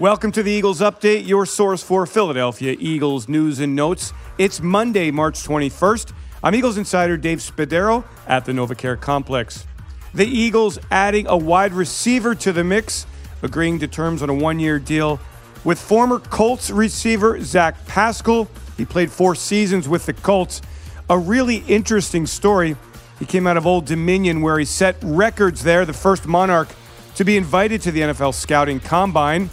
Welcome to the Eagles Update, your source for Philadelphia Eagles news and notes. It's Monday, March 21st. I'm Eagles insider Dave Spadaro at the NovaCare Complex. The Eagles adding a wide receiver to the mix, agreeing to terms on a one-year deal with former Colts receiver Zach Pascal. He played 4 seasons with the Colts. A really interesting story. He came out of Old Dominion where he set records there, the first Monarch to be invited to the NFL Scouting Combine.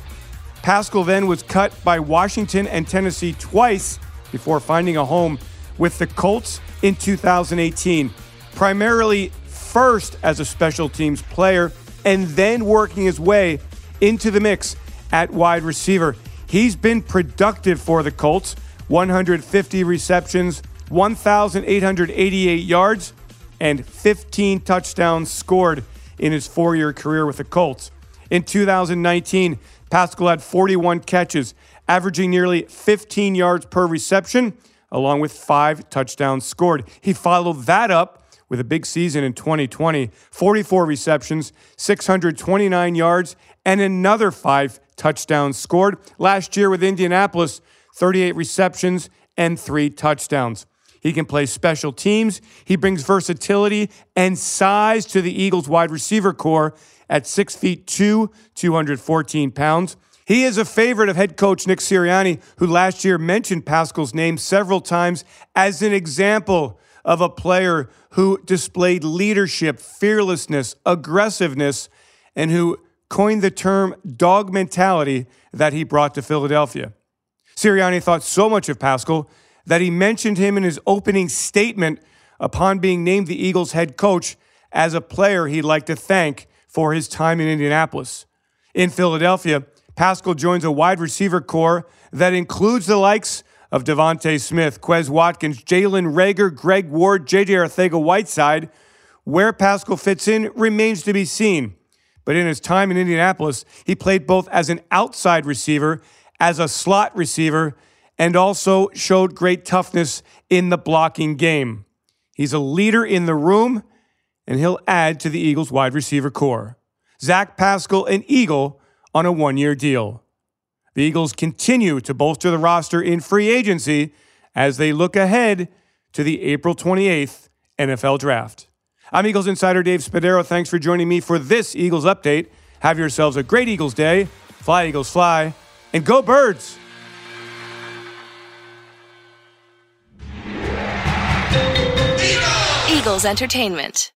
Pascal then was cut by Washington and Tennessee twice before finding a home with the Colts in 2018. Primarily first as a special teams player and then working his way into the mix at wide receiver. He's been productive for the Colts. 150 receptions, 1,888 yards, and 15 touchdowns scored in his 4-year career with the Colts. In 2019, Pascal had 41 catches, averaging nearly 15 yards per reception, along with 5 touchdowns scored. He followed that up with a big season in 2020, 44 receptions, 629 yards, and another 5 touchdowns scored. Last year with Indianapolis, 38 receptions and 3 touchdowns. He can play special teams. He brings versatility and size to the Eagles wide receiver core at 6'2", 214 pounds. He is a favorite of head coach Nick Sirianni, who last year mentioned Pascal's name several times as an example of a player who displayed leadership, fearlessness, aggressiveness, and who coined the term dog mentality that he brought to Philadelphia. Sirianni thought so much of Pascal that he mentioned him in his opening statement upon being named the Eagles head coach as a player he'd like to thank for his time in Indianapolis. In Philadelphia, Pascal joins a wide receiver core that includes the likes of Devontae Smith, Quez Watkins, Jaylen Reagor, Greg Ward, J.J. Arthega Whiteside. Where Pascal fits in remains to be seen. But in his time in Indianapolis, he played both as an outside receiver, as a slot receiver, and also showed great toughness in the blocking game. He's a leader in the room, and he'll add to the Eagles' wide receiver core. Zach Pascal, an Eagle, on a one-year deal. The Eagles continue to bolster the roster in free agency as they look ahead to the April 28th NFL Draft. I'm Eagles insider Dave Spadaro. Thanks for joining me for this Eagles Update. Have yourselves a great Eagles day. Fly, Eagles, fly, and go Birds! Eagles Entertainment.